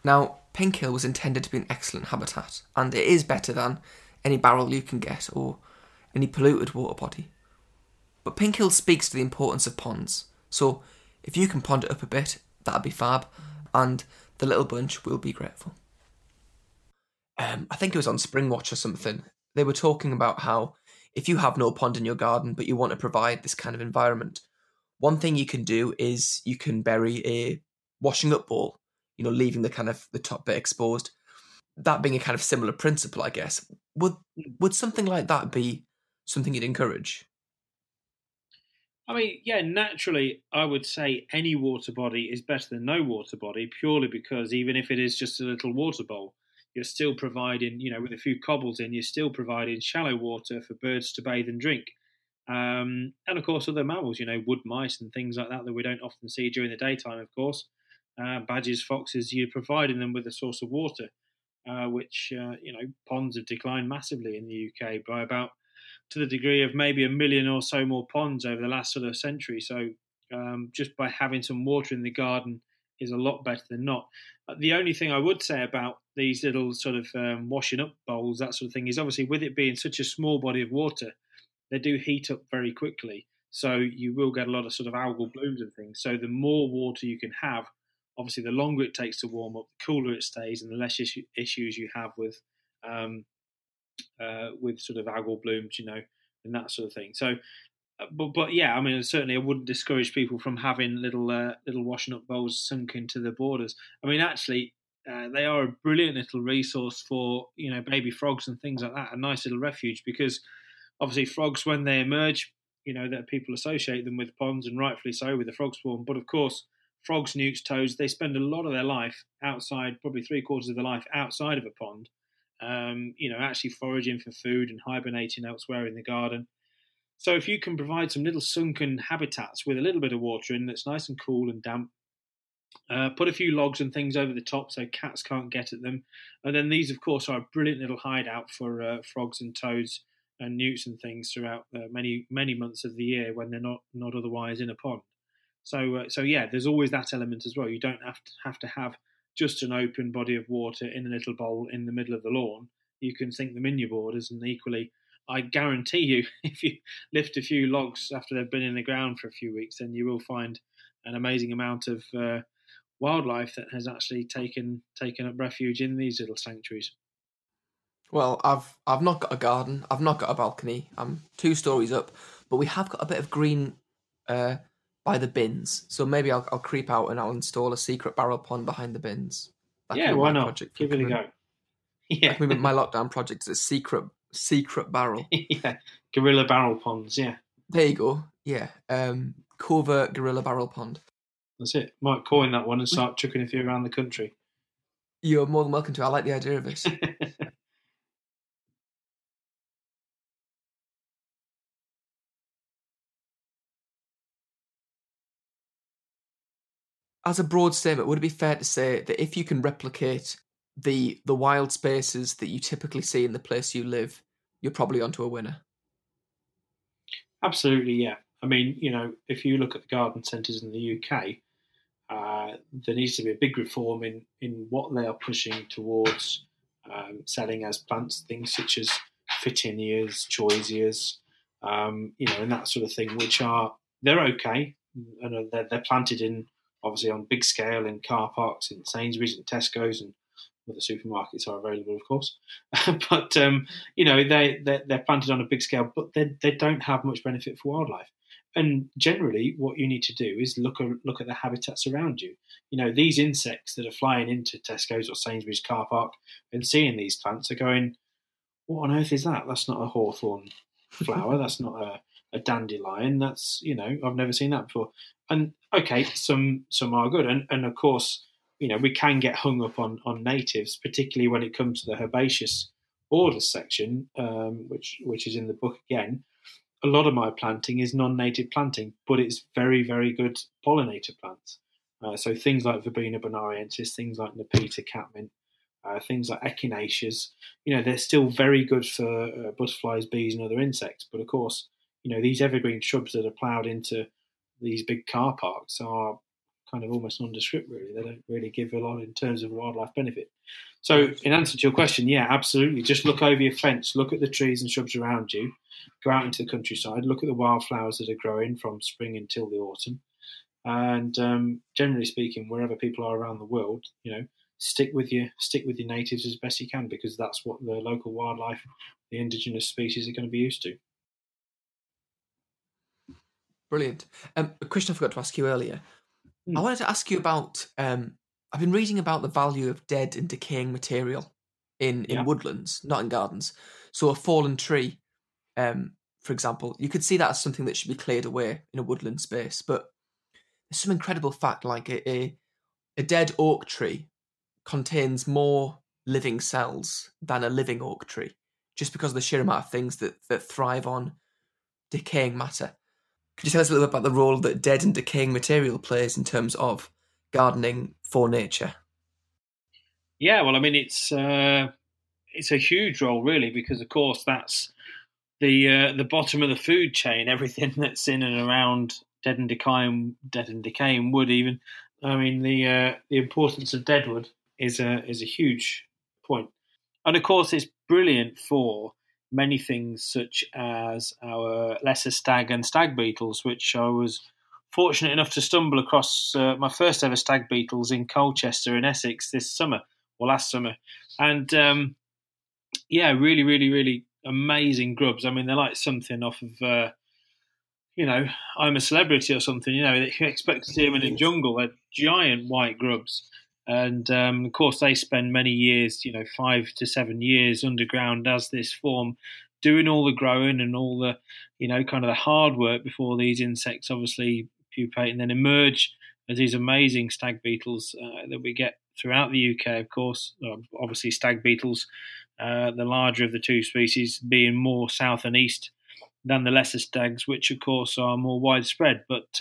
Now, Pink Hill was intended to be an excellent habitat, and it is better than any barrel you can get or any polluted water body. But Pink Hill speaks to the importance of ponds, so if you can pond it up a bit, that'd be fab, and the little bunch will be grateful. I think it was on Springwatch or something, they were talking about how if you have no pond in your garden but you want to provide this kind of environment, one thing you can do is you can bury a washing up bowl, you know, leaving the kind of the top bit exposed. That being a kind of similar principle, I guess. Would something like that be something you'd encourage? I mean, yeah, naturally, I would say any water body is better than no water body, purely because even if it is just a little water bowl, you're still providing, you know, with a few cobbles in, you're still providing shallow water for birds to bathe and drink. And, of course, other mammals, you know, wood mice and things like that we don't often see during the daytime, of course. Badgers, foxes, you're providing them with a source of water, which ponds have declined massively in the UK by about to the degree of maybe 1 million or so more ponds over the last sort of century. So just by having some water in the garden is a lot better than not. The only thing I would say about these little sort of washing up bowls, that sort of thing, is obviously with it being such a small body of water, they do heat up very quickly. So you will get a lot of sort of algal blooms and things. So the more water you can have, obviously the longer it takes to warm up, the cooler it stays and the less issues you have with with sort of algal blooms, you know, and that sort of thing. So, but yeah, I mean, certainly I wouldn't discourage people from having little washing up bowls sunk into the borders. I mean, actually, they are a brilliant little resource for, you know, baby frogs and things like that. A nice little refuge, because obviously frogs, when they emerge, you know, that people associate them with ponds, and rightfully so, with the frog swarm. But of course, frogs, newts, toads, they spend a lot of their life outside, probably 3/4 of their life outside of a pond, you know, actually foraging for food and hibernating elsewhere in the garden. So if you can provide some little sunken habitats with a little bit of water in that's nice and cool and damp, put a few logs and things over the top so cats can't get at them. And then these, of course, are a brilliant little hideout for frogs and toads and newts and things throughout many months of the year when they're not otherwise in a pond. So yeah, there's always that element as well. You don't have to have just an open body of water in a little bowl in the middle of the lawn. You can sink them in your borders, and equally, I guarantee you, if you lift a few logs after they've been in the ground for a few weeks, then you will find an amazing amount of wildlife that has actually taken up refuge in these little sanctuaries. Well, I've not got a garden. I've not got a balcony. I'm 2 stories up, but we have got a bit of green by the bins. So maybe I'll creep out and I'll install a secret barrel pond behind the bins. That yeah, why not? Give it a go. Yeah, my lockdown project is a secret barrel. Yeah, gorilla barrel ponds. Yeah, there you go. Yeah, covert gorilla barrel pond. That's it. Might coin that one and start chucking a few around the country. You're more than welcome to. I like the idea of this. As a broad statement, would it be fair to say that if you can replicate the wild spaces that you typically see in the place you live, you're probably onto a winner? Absolutely, yeah. I mean, you know, if you look at the garden centres in the UK, there needs to be a big reform in what they are pushing towards selling as plants, things such as Fitinias, Choiseas, you know, and that sort of thing, which are, they're okay, and they're planted in, obviously, on big scale in car parks, in Sainsbury's and Tesco's and other supermarkets are available, of course. But, you know, they're planted on a big scale, but they don't have much benefit for wildlife. And generally what you need to do is look at the habitats around you. You know, these insects that are flying into Tesco's or Sainsbury's car park and seeing these plants are going, what on earth is that? That's not a hawthorn flower. That's not a dandelion. That's, you know, I've never seen that before. And okay, some are good, and of course, you know, we can get hung up on natives, particularly when it comes to the herbaceous borders section, which is in the book again. A lot of my planting is non-native planting, but it's very, very good pollinator plants. So things like Verbena bonariensis, things like Nepeta catmint, things like echinaceas. You know, they're still very good for butterflies, bees, and other insects. But of course, you know, these evergreen shrubs that are ploughed into these big car parks are kind of almost nondescript, really. They don't really give a lot in terms of wildlife benefit. So in answer to your question, yeah, absolutely. Just look over your fence, look at the trees and shrubs around you, go out into the countryside, look at the wildflowers that are growing from spring until the autumn. And generally speaking, wherever people are around the world, you know, stick with your natives as best you can, because that's what the local wildlife, the indigenous species are going to be used to. Brilliant. A question I forgot to ask you earlier. I wanted to ask you about, I've been reading about the value of dead and decaying material in woodlands, not in gardens. So a fallen tree, for example, you could see that as something that should be cleared away in a woodland space. But there's some incredible fact, like a dead oak tree contains more living cells than a living oak tree, just because of the sheer amount of things that thrive on decaying matter. Could you tell us a little bit about the role that dead and decaying material plays in terms of gardening for nature? Yeah, well, I mean, it's a huge role, really, because, of course, that's the bottom of the food chain, everything that's in and around dead and decaying wood even. I mean, the importance of dead wood is a huge point. And, of course, it's brilliant for many things such as our lesser stag and stag beetles, which I was fortunate enough to stumble across my first ever stag beetles in Colchester in Essex this summer, or last summer. And yeah, really, really, really amazing grubs. I mean, they're like something off of, you know, I'm a Celebrity or something. You know, you expect to see them in a jungle. They're giant white grubs. And, of course, they spend many years, you know, 5 to 7 years underground as this form, doing all the growing and all the, you know, kind of the hard work before these insects obviously pupate and then emerge as these amazing stag beetles that we get throughout the UK, of course. Obviously, stag beetles, the larger of the two species, being more south and east than the lesser stags, which, of course, are more widespread. But,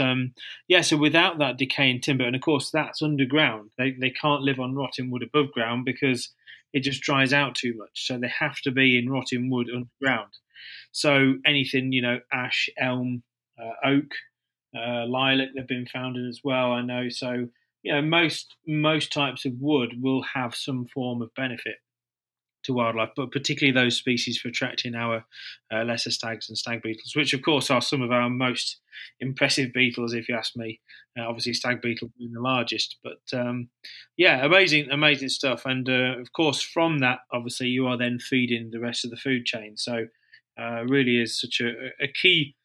yeah, so without that decaying timber, and, of course, that's underground. They can't live on rotting wood above ground because it just dries out too much. So they have to be in rotting wood underground. So anything, you know, ash, elm, oak, lilac they've been found in as well, I know. So, you know, most types of wood will have some form of benefit to wildlife, but particularly those species for attracting our lesser stags and stag beetles, which of course are some of our most impressive beetles, if you ask me. Obviously, stag beetle being the largest, but yeah, amazing stuff. And of course, from that, obviously, you are then feeding the rest of the food chain. So, really, is such a key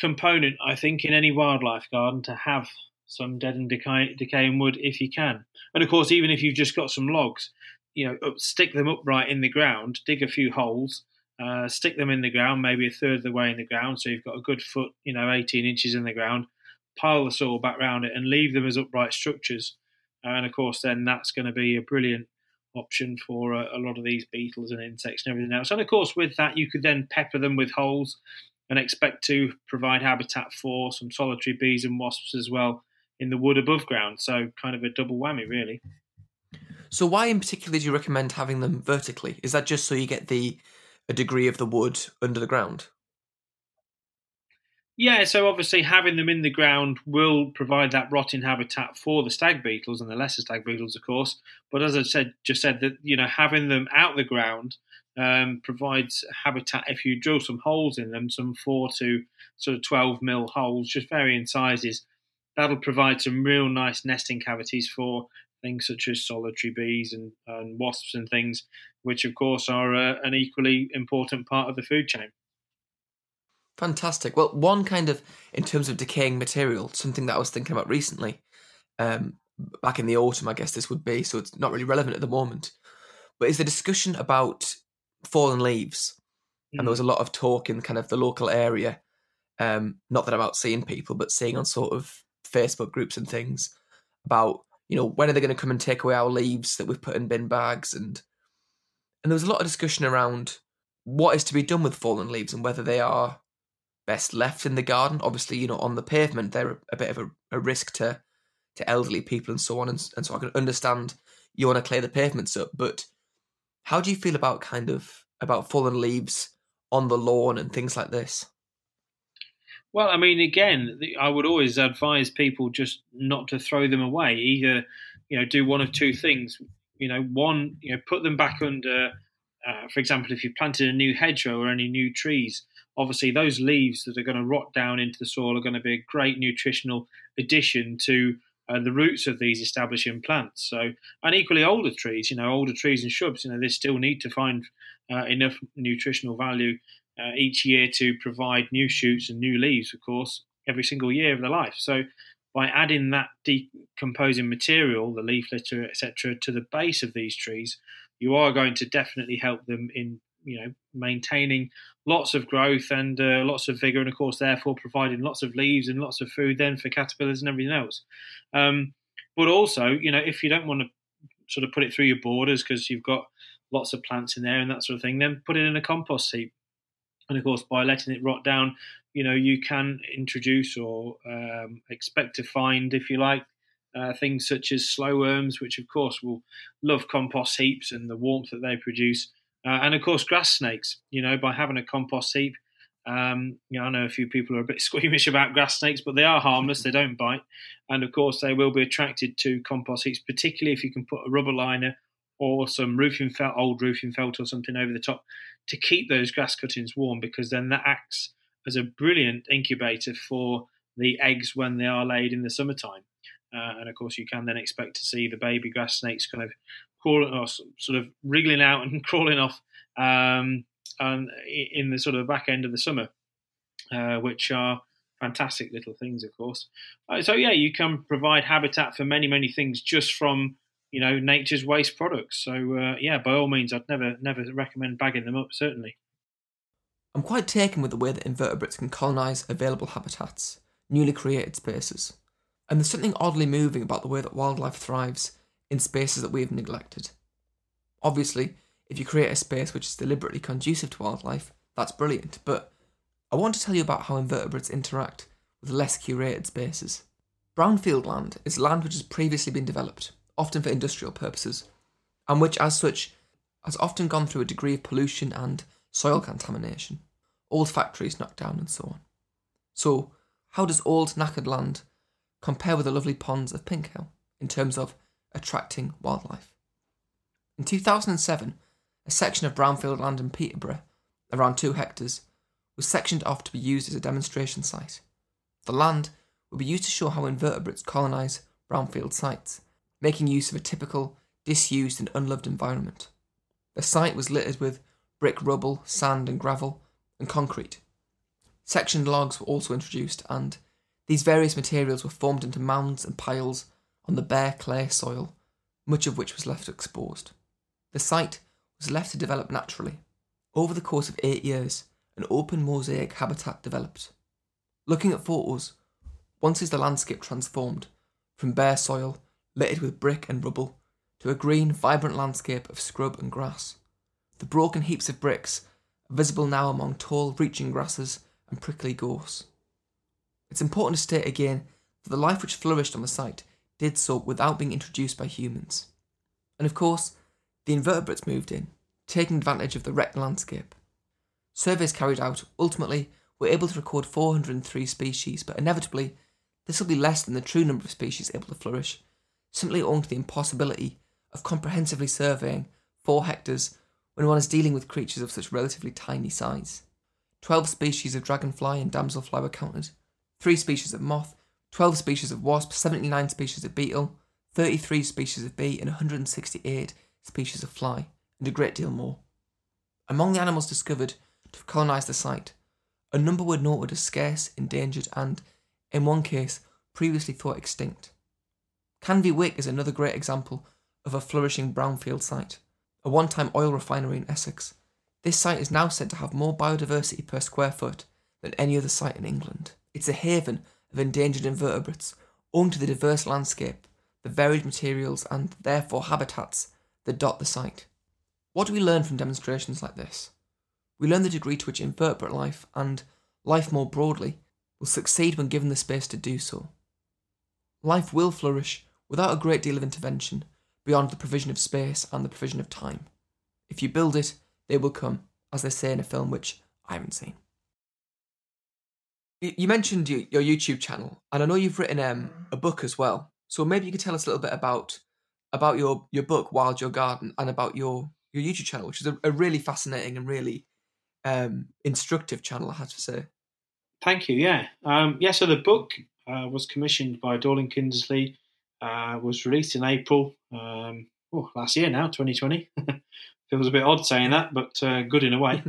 component, I think, in any wildlife garden to have some dead and decaying wood if you can. And of course, even if you've just got some logs, you know, stick them upright in the ground, dig a few holes, stick them in the ground, maybe a third of the way in the ground, so you've got a good foot, you know, 18 inches in the ground, pile the soil back around it and leave them as upright structures. And, of course, then that's going to be a brilliant option for a lot of these beetles and insects and everything else. And, of course, with that, you could then pepper them with holes and expect to provide habitat for some solitary bees and wasps as well in the wood above ground. So kind of a double whammy, really. So why in particular do you recommend having them vertically? Is that just so you get a degree of the wood under the ground? Yeah, so obviously having them in the ground will provide that rotting habitat for the stag beetles and the lesser stag beetles, of course. But as I said that, you know, having them out the ground provides habitat. If you drill some holes in them, some 4 to sort of 12 mil holes, just varying sizes, that'll provide some real nice nesting cavities for things such as solitary bees and wasps and things, which of course are an equally important part of the food chain. Fantastic. Well, one kind of, in terms of decaying material, something that I was thinking about recently, back in the autumn, I guess this would be, so it's not really relevant at the moment, but is the discussion about fallen leaves. Mm. And there was a lot of talk in kind of the local area, not that I'm out seeing people, but seeing on sort of Facebook groups and things about, you know, when are they going to come and take away our leaves that we've put in bin bags? And there was a lot of discussion around what is to be done with fallen leaves and whether they are best left in the garden. Obviously, you know, on the pavement, they're a bit of a risk to elderly people and so on. And so I can understand you want to clear the pavements up, but how do you feel about about fallen leaves on the lawn and things like this? Well, I mean, again, I would always advise people just not to throw them away. Either, you know, do one of two things. You know, one, you know, put them back under, for example, if you've planted a new hedgerow or any new trees, obviously those leaves that are going to rot down into the soil are going to be a great nutritional addition to the roots of these establishing plants. So, and equally older trees, you know, older trees and shrubs, you know, they still need to find enough nutritional value each year to provide new shoots and new leaves, of course, every single year of their life. So by adding that decomposing material, the leaf litter, etc., to the base of these trees, you are going to definitely help them in, you know, maintaining lots of growth and lots of vigor, and of course, therefore, providing lots of leaves and lots of food then for caterpillars and everything else. But also, you know, if you don't want to sort of put it through your borders because you've got lots of plants in there and that sort of thing, then put it in a compost heap. And, of course, by letting it rot down, you know, you can introduce or expect to find, if you like, things such as slow worms, which, of course, will love compost heaps and the warmth that they produce. And, of course, grass snakes, you know, by having a compost heap. You know, I know a few people are a bit squeamish about grass snakes, but they are harmless. They don't bite. And, of course, they will be attracted to compost heaps, particularly if you can put a rubber liner or some old roofing felt or something over the top to keep those grass cuttings warm, because then that acts as a brilliant incubator for the eggs when they are laid in the summertime. And, of course, you can then expect to see the baby grass snakes kind of crawling or sort of wriggling out and crawling off and in the sort of back end of the summer, which are fantastic little things, of course. So yeah, you can provide habitat for many, many things just from, you know, nature's waste products. So yeah, by all means, I'd never recommend bagging them up, certainly. I'm quite taken with the way that invertebrates can colonise available habitats, newly created spaces. And there's something oddly moving about the way that wildlife thrives in spaces that we've neglected. Obviously, if you create a space which is deliberately conducive to wildlife, that's brilliant, but I want to tell you about how invertebrates interact with less curated spaces. Brownfield land is land which has previously been developed, often for industrial purposes, and which as such has often gone through a degree of pollution and soil contamination, old factories knocked down and so on. So how does old knackered land compare with the lovely ponds of Pink Hill in terms of attracting wildlife? In 2007, a section of brownfield land in Peterborough, around 2 hectares, was sectioned off to be used as a demonstration site. The land will be used to show how invertebrates colonise brownfield sites, making use of a typical disused and unloved environment. The site was littered with brick rubble, sand and gravel, and concrete. Sectioned logs were also introduced, and these various materials were formed into mounds and piles on the bare clay soil, much of which was left exposed. The site was left to develop naturally. Over the course of 8 years, an open mosaic habitat developed. Looking at photos, one sees the landscape transformed from bare soil littered with brick and rubble to a green, vibrant landscape of scrub and grass. The broken heaps of bricks are visible now among tall, reaching grasses and prickly gorse. It's important to state again that the life which flourished on the site did so without being introduced by humans. And of course, the invertebrates moved in, taking advantage of the wrecked landscape. Surveys carried out ultimately were able to record 403 species, but inevitably this will be less than the true number of species able to flourish, simply owing to the impossibility of comprehensively surveying 4 hectares when one is dealing with creatures of such relatively tiny size. 12 species of dragonfly and damselfly were counted, 3 species of moth, 12 species of wasp, 79 species of beetle, 33 species of bee and 168 species of fly, and a great deal more. Among the animals discovered to colonise the site, a number were noted as scarce, endangered and, in one case, previously thought extinct. Canvey Wick is another great example of a flourishing brownfield site, a one-time oil refinery in Essex. This site is now said to have more biodiversity per square foot than any other site in England. It's a haven of endangered invertebrates, owing to the diverse landscape, the varied materials and, therefore, habitats that dot the site. What do we learn from demonstrations like this? We learn the degree to which invertebrate life, and life more broadly, will succeed when given the space to do so. Life will flourish without a great deal of intervention, beyond the provision of space and the provision of time. If you build it, they will come, as they say in a film which I haven't seen. You mentioned your YouTube channel, and I know you've written a book as well, so maybe you could tell us a little bit about your book, Wild Your Garden, and about your YouTube channel, which is a really fascinating and really instructive channel, I have to say. Thank you, yeah. So the book was commissioned by Dorling Kindersley, was released in April, last year now, 2020. Feels a bit odd saying that, but good in a way.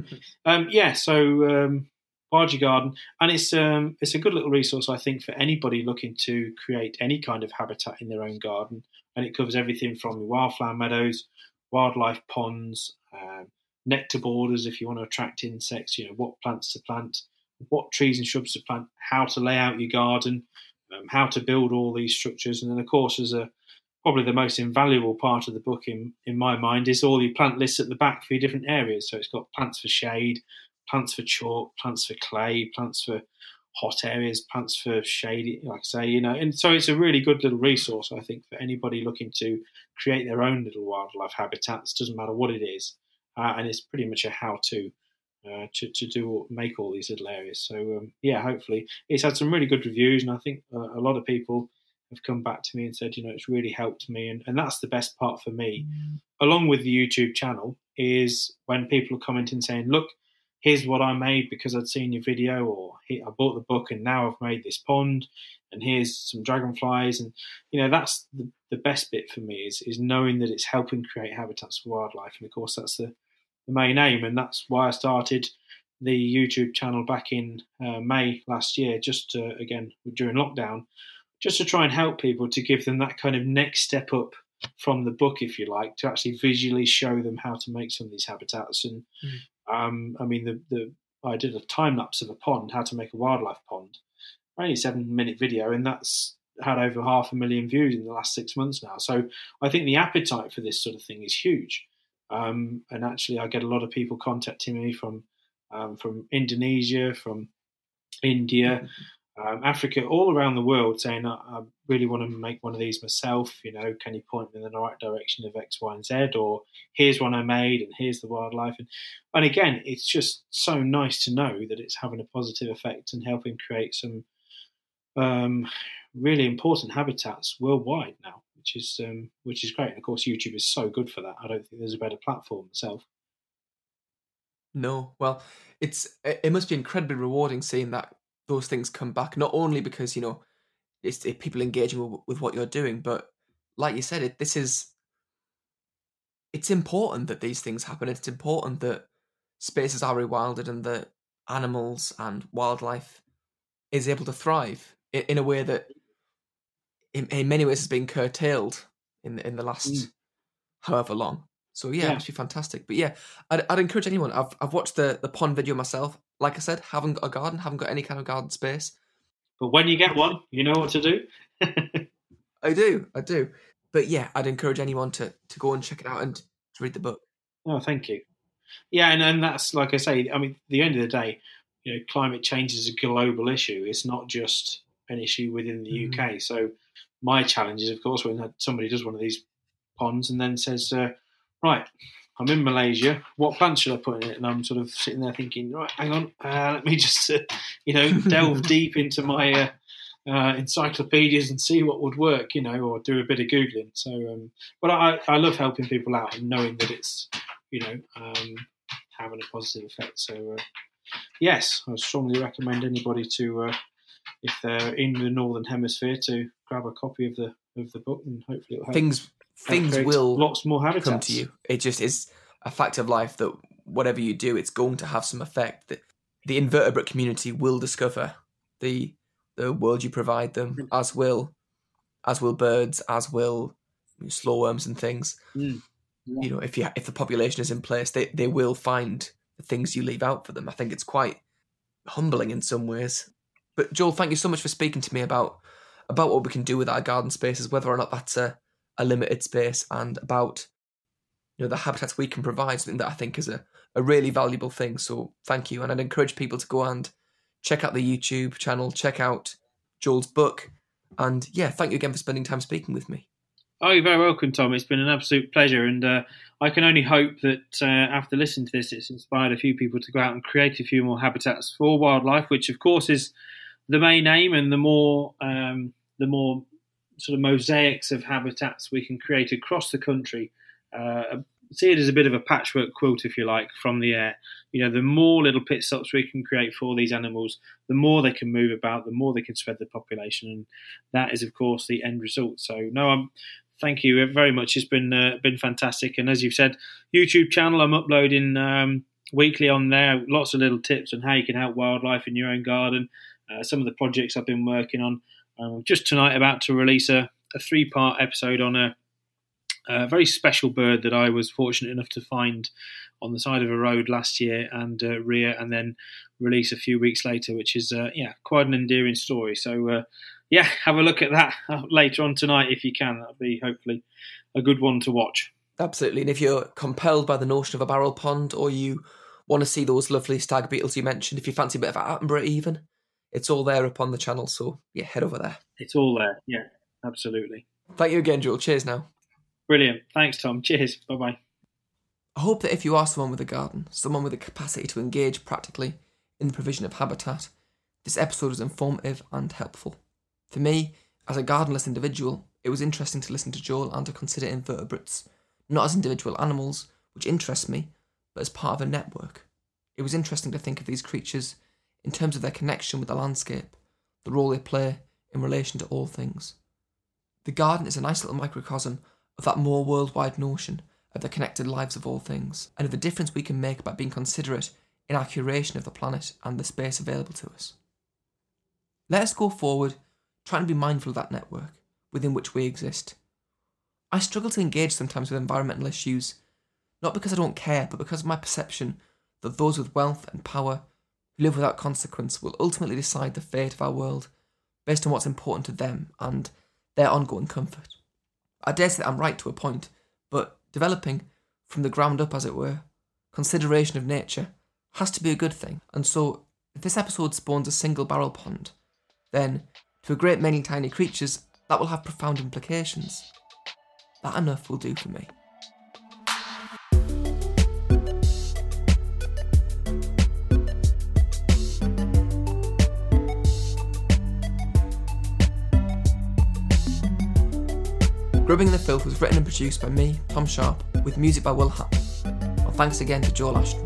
Wild Your Garden, and it's a good little resource, I think, for anybody looking to create any kind of habitat in their own garden, and it covers everything from your wildflower meadows, wildlife ponds, nectar borders if you want to attract insects, you know, what plants to plant, what trees and shrubs to plant, how to lay out your garden, how to build all these structures. And then, of course, as probably the most invaluable part of the book in my mind is all your plant lists at the back for your different areas. So it's got plants for shade, plants for chalk, plants for clay, plants for hot areas, plants for shade, like I say, you know. And so it's a really good little resource, I think, for anybody looking to create their own little wildlife habitats, doesn't matter what it is. And it's pretty much a how-to make all these little areas. So, hopefully. It's had some really good reviews, and I think a lot of people have come back to me and said, you know, it's really helped me, and that's the best part for me. Mm. Along with the YouTube channel is when people are commenting saying, look, here's what I made because I'd seen your video, or I bought the book and now I've made this pond, and here's some dragonflies. And, you know, that's the best bit for me is knowing that it's helping create habitats for wildlife. And, of course, that's the the main aim, and that's why I started the YouTube channel back in May last year, just to, again, during lockdown, just to try and help people, to give them that kind of next step up from the book, if you like, to actually visually show them how to make some of these habitats. And I mean, I did a time lapse of a pond, how to make a wildlife pond, only a 7-minute video, and that's had over 500,000 views in the last 6 months now. So I think the appetite for this sort of thing is huge. And actually, I get a lot of people contacting me from Indonesia, from India, Africa, all around the world, saying, I really want to make one of these myself. You know, can you point me in the right direction of X, Y, and Z? Or here's one I made, and here's the wildlife. And again, it's just so nice to know that it's having a positive effect and helping create some really important habitats worldwide now, which is great. And of course, YouTube is so good for that. I don't think there's a better platform myself. No, well, it must be incredibly rewarding seeing that those things come back. Not only because, you know, it's people engaging with what you're doing, but like you said, it's important that these things happen. It's important that spaces are rewilded and that animals and wildlife is able to thrive in a way that, in many ways, has been curtailed in the last however long. So yeah, it must be fantastic. But yeah, I'd encourage anyone. I've watched the pond video myself. Like I said, haven't got a garden, haven't got any kind of garden space. But when you get one, you know what to do. I do. But yeah, I'd encourage anyone to go and check it out and to read the book. Oh, thank you. Yeah, and that's, like I say, I mean, at the end of the day, you know, climate change is a global issue. It's not just an issue within the UK. So my challenge is, of course, when somebody does one of these ponds and then says, right, I'm in Malaysia, what plant should I put in it? And I'm sort of sitting there thinking, right, hang on, let me just, delve deep into my encyclopedias and see what would work, you know, or do a bit of Googling. So, but I love helping people out and knowing that it's, you know, having a positive effect. So, yes, I strongly recommend anybody to, if they're in the Northern Hemisphere, to grab a copy of the book, and hopefully it'll help. Things will lots more habitats come to you. It just is a fact of life that whatever you do, it's going to have some effect. The invertebrate community will discover the world you provide them, as will birds, as will slowworms and things. Yeah. You know, if the population is in place, they will find the things you leave out for them. I think it's quite humbling in some ways. But Joel, thank you so much for speaking to me about what we can do with our garden spaces, whether or not that's a limited space, and about, you know, the habitats we can provide, something that I think is a really valuable thing. So thank you. And I'd encourage people to go and check out the YouTube channel, check out Joel's book. And yeah, thank you again for spending time speaking with me. Oh, you're very welcome, Tom. It's been an absolute pleasure. And I can only hope that after listening to this, it's inspired a few people to go out and create a few more habitats for wildlife, which of course is the main aim. And the more sort of mosaics of habitats we can create across the country, see it as a bit of a patchwork quilt, if you like, from the air. You know, the more little pit stops we can create for these animals, the more they can move about, the more they can spread the population, and that is, of course, the end result. So no, thank you very much. It's been fantastic. And as you've said, YouTube channel, I'm uploading weekly on there, lots of little tips on how you can help wildlife in your own garden, some of the projects I've been working on. I'm just tonight about to release a 3-part episode on a very special bird that I was fortunate enough to find on the side of a road last year and rear, and then release a few weeks later, which is quite an endearing story. So have a look at that later on tonight if you can. That'll be hopefully a good one to watch. Absolutely. And if you're compelled by the notion of a barrel pond, or you want to see those lovely stag beetles you mentioned, if you fancy a bit of Attenborough even, it's all there upon the channel, so yeah, head over there. It's all there, yeah, absolutely. Thank you again, Joel. Cheers now. Brilliant. Thanks, Tom. Cheers. Bye-bye. I hope that if you are someone with a garden, someone with the capacity to engage practically in the provision of habitat, this episode was informative and helpful. For me, as a gardenless individual, it was interesting to listen to Joel and to consider invertebrates, not as individual animals, which interests me, but as part of a network. It was interesting to think of these creatures in terms of their connection with the landscape, the role they play in relation to all things. The garden is a nice little microcosm of that more worldwide notion of the connected lives of all things, and of the difference we can make by being considerate in our curation of the planet and the space available to us. Let us go forward, trying to be mindful of that network within which we exist. I struggle to engage sometimes with environmental issues, not because I don't care, but because of my perception that those with wealth and power who live without consequence will ultimately decide the fate of our world based on what's important to them and their ongoing comfort. I dare say that I'm right to a point, but developing, from the ground up as it were, consideration of nature has to be a good thing, and so if this episode spawns a single barrel pond, then, to a great many tiny creatures, that will have profound implications. That enough will do for me. Grubbing in the Filth was written and produced by me, Tom Sharp, with music by Will Happ. And thanks again to Joel Ashton.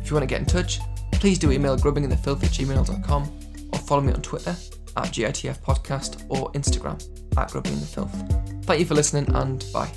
If you want to get in touch, please do email grubbinginthefilth@gmail.com or follow me on Twitter @GITF Podcast or Instagram @grubbinginthefilth. Thank you for listening, and bye.